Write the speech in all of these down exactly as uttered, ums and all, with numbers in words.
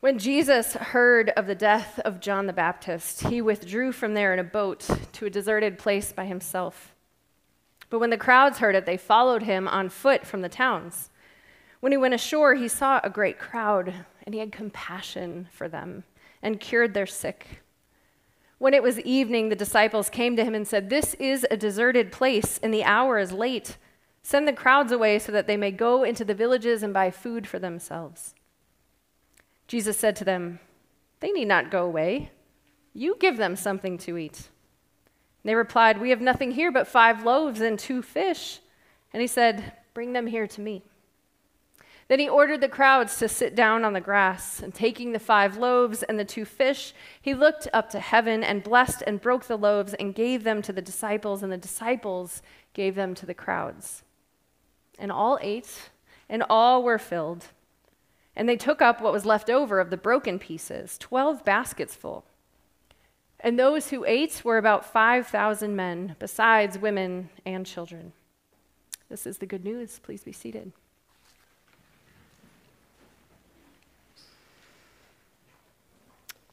When Jesus heard of the death of John the Baptist, he withdrew from there in a boat to a deserted place by himself. But when the crowds heard it, they followed him on foot from the towns. When he went ashore, he saw a great crowd, and he had compassion for them and cured their sick. When it was evening, the disciples came to him and said, "This is a deserted place, and the hour is late. Send the crowds away so that they may go into the villages and buy food for themselves." Jesus said to them, "They need not go away. You give them something to eat." And they replied, "We have nothing here but five loaves and two fish." And he said, "Bring them here to me." Then he ordered the crowds to sit down on the grass, and taking the five loaves and the two fish, he looked up to heaven and blessed and broke the loaves and gave them to the disciples, and the disciples gave them to the crowds. And all ate, and all were filled. And they took up what was left over of the broken pieces, twelve baskets full. And those who ate were about five thousand men, besides women and children. This is the good news. Please be seated.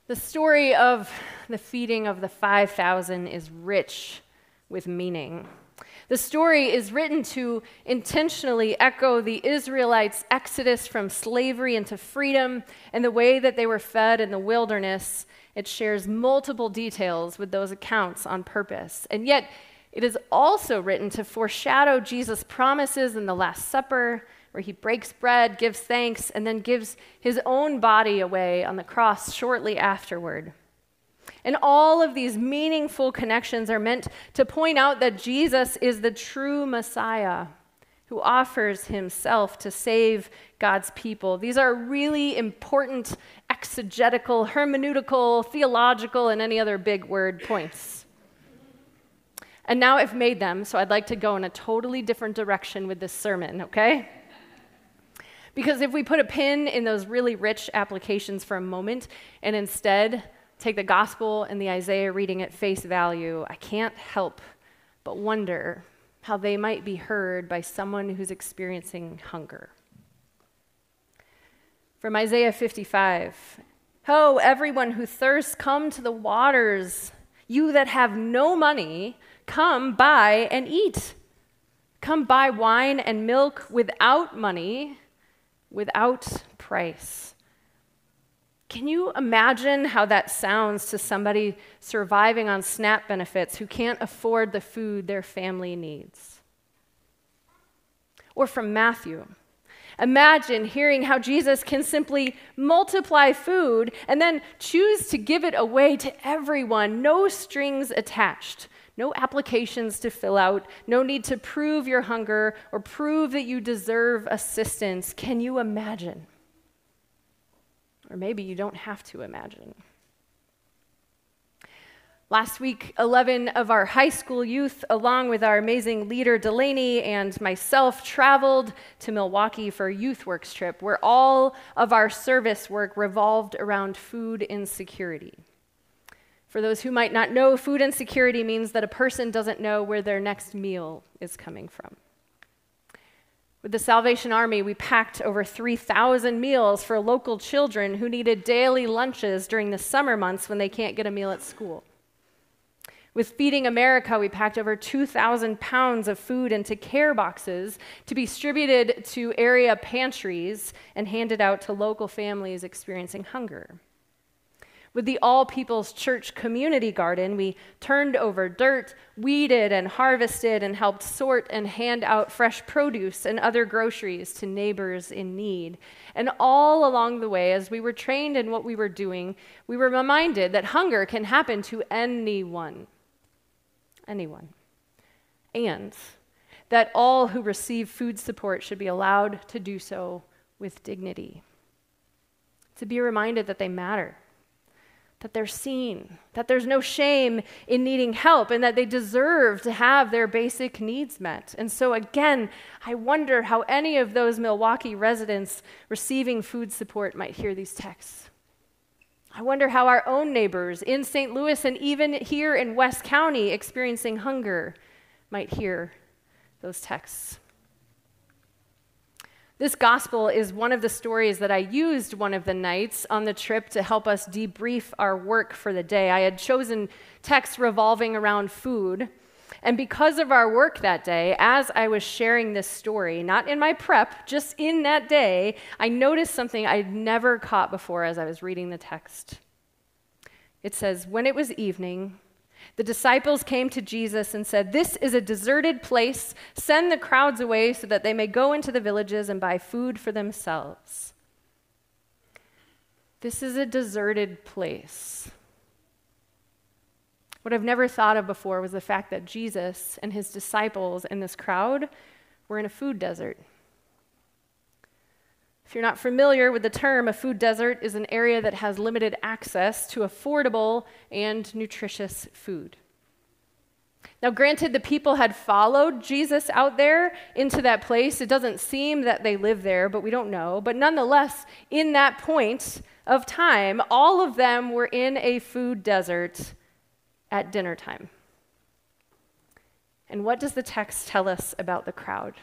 The story of the feeding of the five thousand is rich with meaning. The story is written to intentionally echo the Israelites' exodus from slavery into freedom and the way that they were fed in the wilderness. It shares multiple details with those accounts on purpose. And yet, it is also written to foreshadow Jesus' promises in the Last Supper, where he breaks bread, gives thanks, and then gives his own body away on the cross shortly afterward. And all of these meaningful connections are meant to point out that Jesus is the true Messiah who offers himself to save God's people. These are really important exegetical, hermeneutical, theological, and any other big word points. And now I've made them, so I'd like to go in a totally different direction with this sermon, okay? Because if we put a pin in those really rich applications for a moment and instead take the gospel and the Isaiah reading at face value, I can't help but wonder how they might be heard by someone who's experiencing hunger. From Isaiah fifty-five, "Ho, everyone who thirsts, come to the waters. You that have no money, come buy and eat. Come buy wine and milk without money, without price." Can you imagine how that sounds to somebody surviving on SNAP benefits who can't afford the food their family needs? Or from Matthew, imagine hearing how Jesus can simply multiply food and then choose to give it away to everyone, no strings attached. No applications to fill out, no need to prove your hunger or prove that you deserve assistance. Can you imagine? Or maybe you don't have to imagine. Last week, eleven of our high school youth, along with our amazing leader Delaney and myself, traveled to Milwaukee for a youth works trip where all of our service work revolved around food insecurity. For those who might not know, food insecurity means that a person doesn't know where their next meal is coming from. With the Salvation Army, we packed over three thousand meals for local children who needed daily lunches during the summer months when they can't get a meal at school. With Feeding America, we packed over two thousand pounds of food into care boxes to be distributed to area pantries and handed out to local families experiencing hunger. With the All People's Church community garden, we turned over dirt, weeded and harvested, and helped sort and hand out fresh produce and other groceries to neighbors in need. And all along the way, as we were trained in what we were doing, we were reminded that hunger can happen to anyone, anyone, and that all who receive food support should be allowed to do so with dignity, to be reminded that they matter, that they're seen, that there's no shame in needing help, and that they deserve to have their basic needs met. And so again, I wonder how any of those Milwaukee residents receiving food support might hear these texts. I wonder how our own neighbors in Saint Louis and even here in West County experiencing hunger might hear those texts. This gospel is one of the stories that I used one of the nights on the trip to help us debrief our work for the day. I had chosen texts revolving around food, and because of our work that day, as I was sharing this story, not in my prep, just in that day, I noticed something I'd never caught before as I was reading the text. It says, "When it was evening, the disciples came to Jesus and said, 'This is a deserted place. Send the crowds away so that they may go into the villages and buy food for themselves.'" This is a deserted place. What I've never thought of before was the fact that Jesus and his disciples and this crowd were in a food desert. If you're not familiar with the term, a food desert is an area that has limited access to affordable and nutritious food. Now, granted, the people had followed Jesus out there into that place. It doesn't seem that they lived there, but we don't know. But nonetheless, in that point of time, all of them were in a food desert at dinner time. And what does the text tell us about the crowd?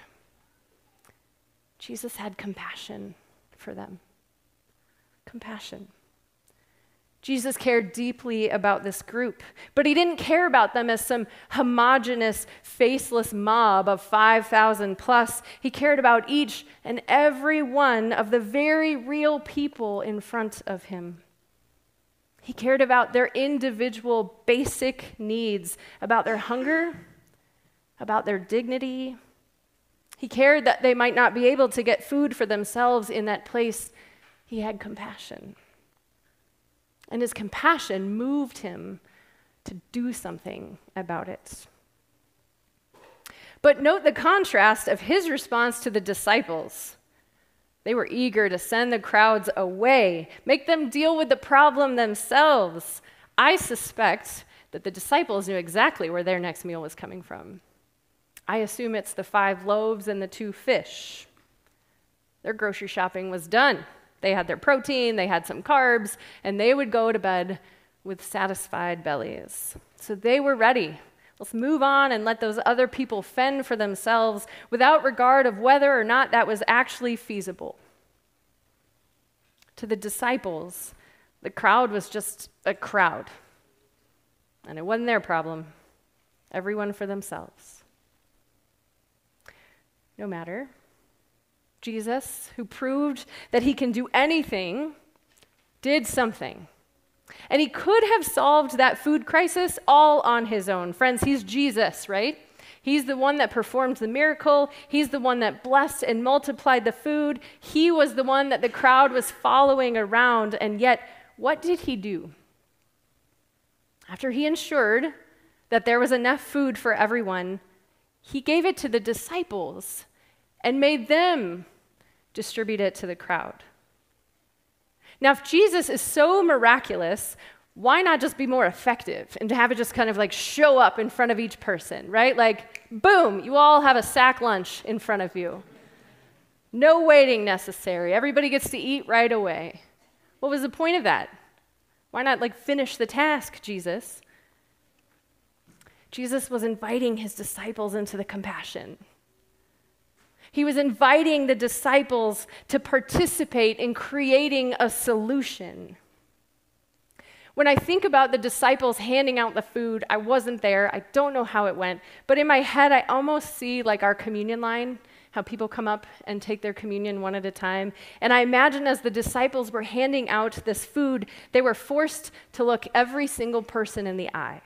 Jesus had compassion for them. Compassion. Jesus cared deeply about this group, but he didn't care about them as some homogeneous, faceless mob of five thousand plus. He cared about each and every one of the very real people in front of him. He cared about their individual basic needs, about their hunger, about their dignity. He cared that they might not be able to get food for themselves in that place. He had compassion. And his compassion moved him to do something about it. But note the contrast of his response to the disciples. They were eager to send the crowds away, make them deal with the problem themselves. I suspect that the disciples knew exactly where their next meal was coming from. I assume it's the five loaves and the two fish. Their grocery shopping was done. They had their protein, they had some carbs, and they would go to bed with satisfied bellies. So they were ready. Let's move on and let those other people fend for themselves without regard of whether or not that was actually feasible. To the disciples, the crowd was just a crowd, and it wasn't their problem. Everyone for themselves. No matter. Jesus, who proved that he can do anything, did something. And he could have solved that food crisis all on his own. Friends, he's Jesus, right? He's the one that performed the miracle. He's the one that blessed and multiplied the food. He was the one that the crowd was following around. And yet, what did he do? After he ensured that there was enough food for everyone, he gave it to the disciples and made them distribute it to the crowd. Now, if Jesus is so miraculous, why not just be more effective and to have it just kind of like show up in front of each person, right? Like, boom, you all have a sack lunch in front of you. No waiting necessary. Everybody gets to eat right away. What was the point of that? Why not like finish the task, Jesus? Jesus was inviting his disciples into the compassion. He was inviting the disciples to participate in creating a solution. When I think about the disciples handing out the food, I wasn't there. I don't know how it went. But in my head, I almost see like our communion line, how people come up and take their communion one at a time. And I imagine as the disciples were handing out this food, they were forced to look every single person in the eye.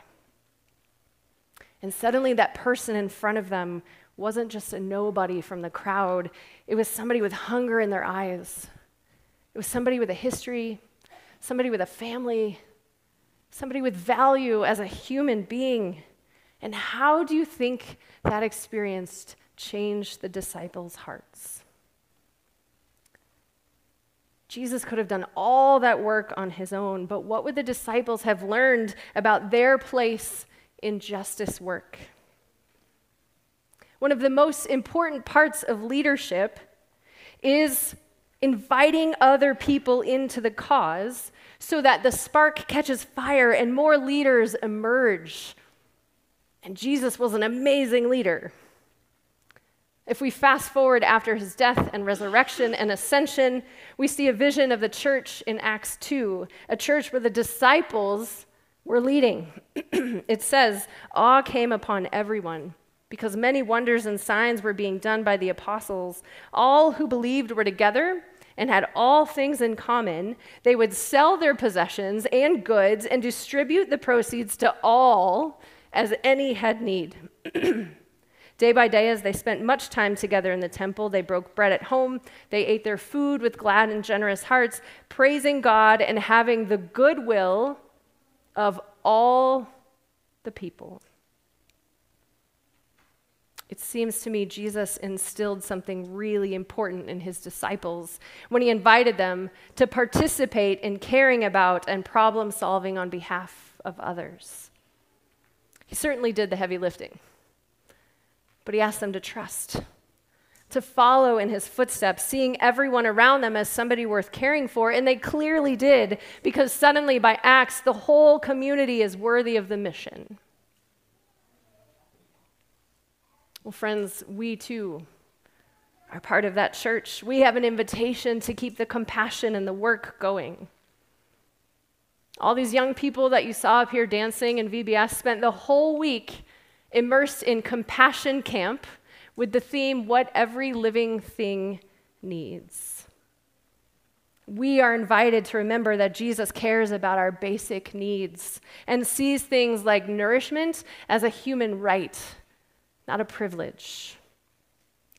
And suddenly that person in front of them wasn't just a nobody from the crowd. It was somebody with hunger in their eyes. It was somebody with a history, somebody with a family, somebody with value as a human being. And how do you think that experience changed the disciples' hearts? Jesus could have done all that work on his own, but what would the disciples have learned about their place injustice work? One of the most important parts of leadership is inviting other people into the cause so that the spark catches fire and more leaders emerge. And Jesus was an amazing leader. If we fast forward after his death and resurrection and ascension, we see a vision of the church in Acts two, a church where the disciples were leading. It says, awe came upon everyone because many wonders and signs were being done by the apostles. All who believed were together and had all things in common. They would sell their possessions and goods and distribute the proceeds to all as any had need. Day by day, as they spent much time together in the temple, they broke bread at home. They ate their food with glad and generous hearts, praising God and having the goodwill of all the people. It seems to me Jesus instilled something really important in his disciples when he invited them to participate in caring about and problem solving on behalf of others. He certainly did the heavy lifting. But he asked them to trust, to follow in his footsteps, seeing everyone around them as somebody worth caring for, and they clearly did, because suddenly by Acts, the whole community is worthy of the mission. Well, friends, we too are part of that church. We have an invitation to keep the compassion and the work going. All these young people that you saw up here dancing in V B S spent the whole week immersed in compassion camp with the theme, what every living thing needs. We are invited to remember that Jesus cares about our basic needs and sees things like nourishment as a human right, not a privilege.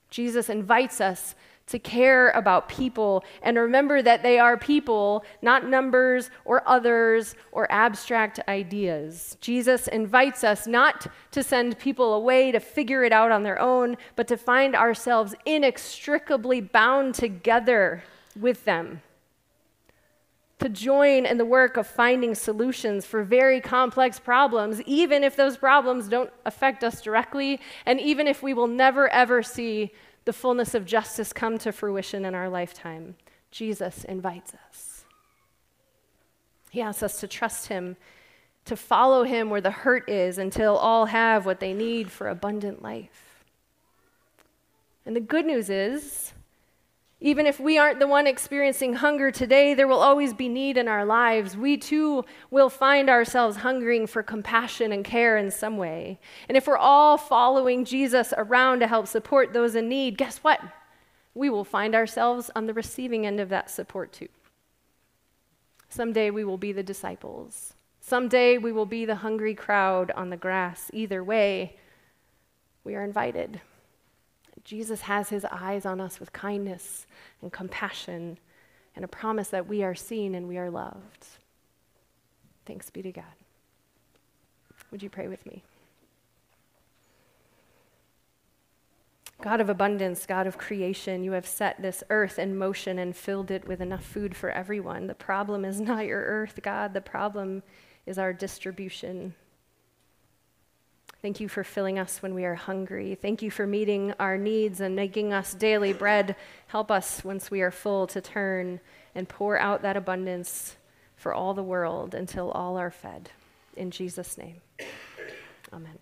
Jesus invites us to care about people and remember that they are people, not numbers or others or abstract ideas. Jesus invites us not to send people away to figure it out on their own, but to find ourselves inextricably bound together with them, to join in the work of finding solutions for very complex problems, even if those problems don't affect us directly, and even if we will never, ever see the fullness of justice come to fruition in our lifetime. Jesus invites us. He asks us to trust him, to follow him where the hurt is until all have what they need for abundant life. And the good news is, even if we aren't the one experiencing hunger today, there will always be need in our lives. We too will find ourselves hungering for compassion and care in some way. And if we're all following Jesus around to help support those in need, guess what? We will find ourselves on the receiving end of that support too. Someday we will be the disciples. Someday we will be the hungry crowd on the grass. Either way, we are invited. Jesus has his eyes on us with kindness and compassion and a promise that we are seen and we are loved. Thanks be to God. Would you pray with me? God of abundance, God of creation, you have set this earth in motion and filled it with enough food for everyone. The problem is not your earth, God. The problem is our distribution. Thank you for filling us when we are hungry. Thank you for meeting our needs and making us daily bread. Help us, once we are full, to turn and pour out that abundance for all the world until all are fed. In Jesus' name, amen.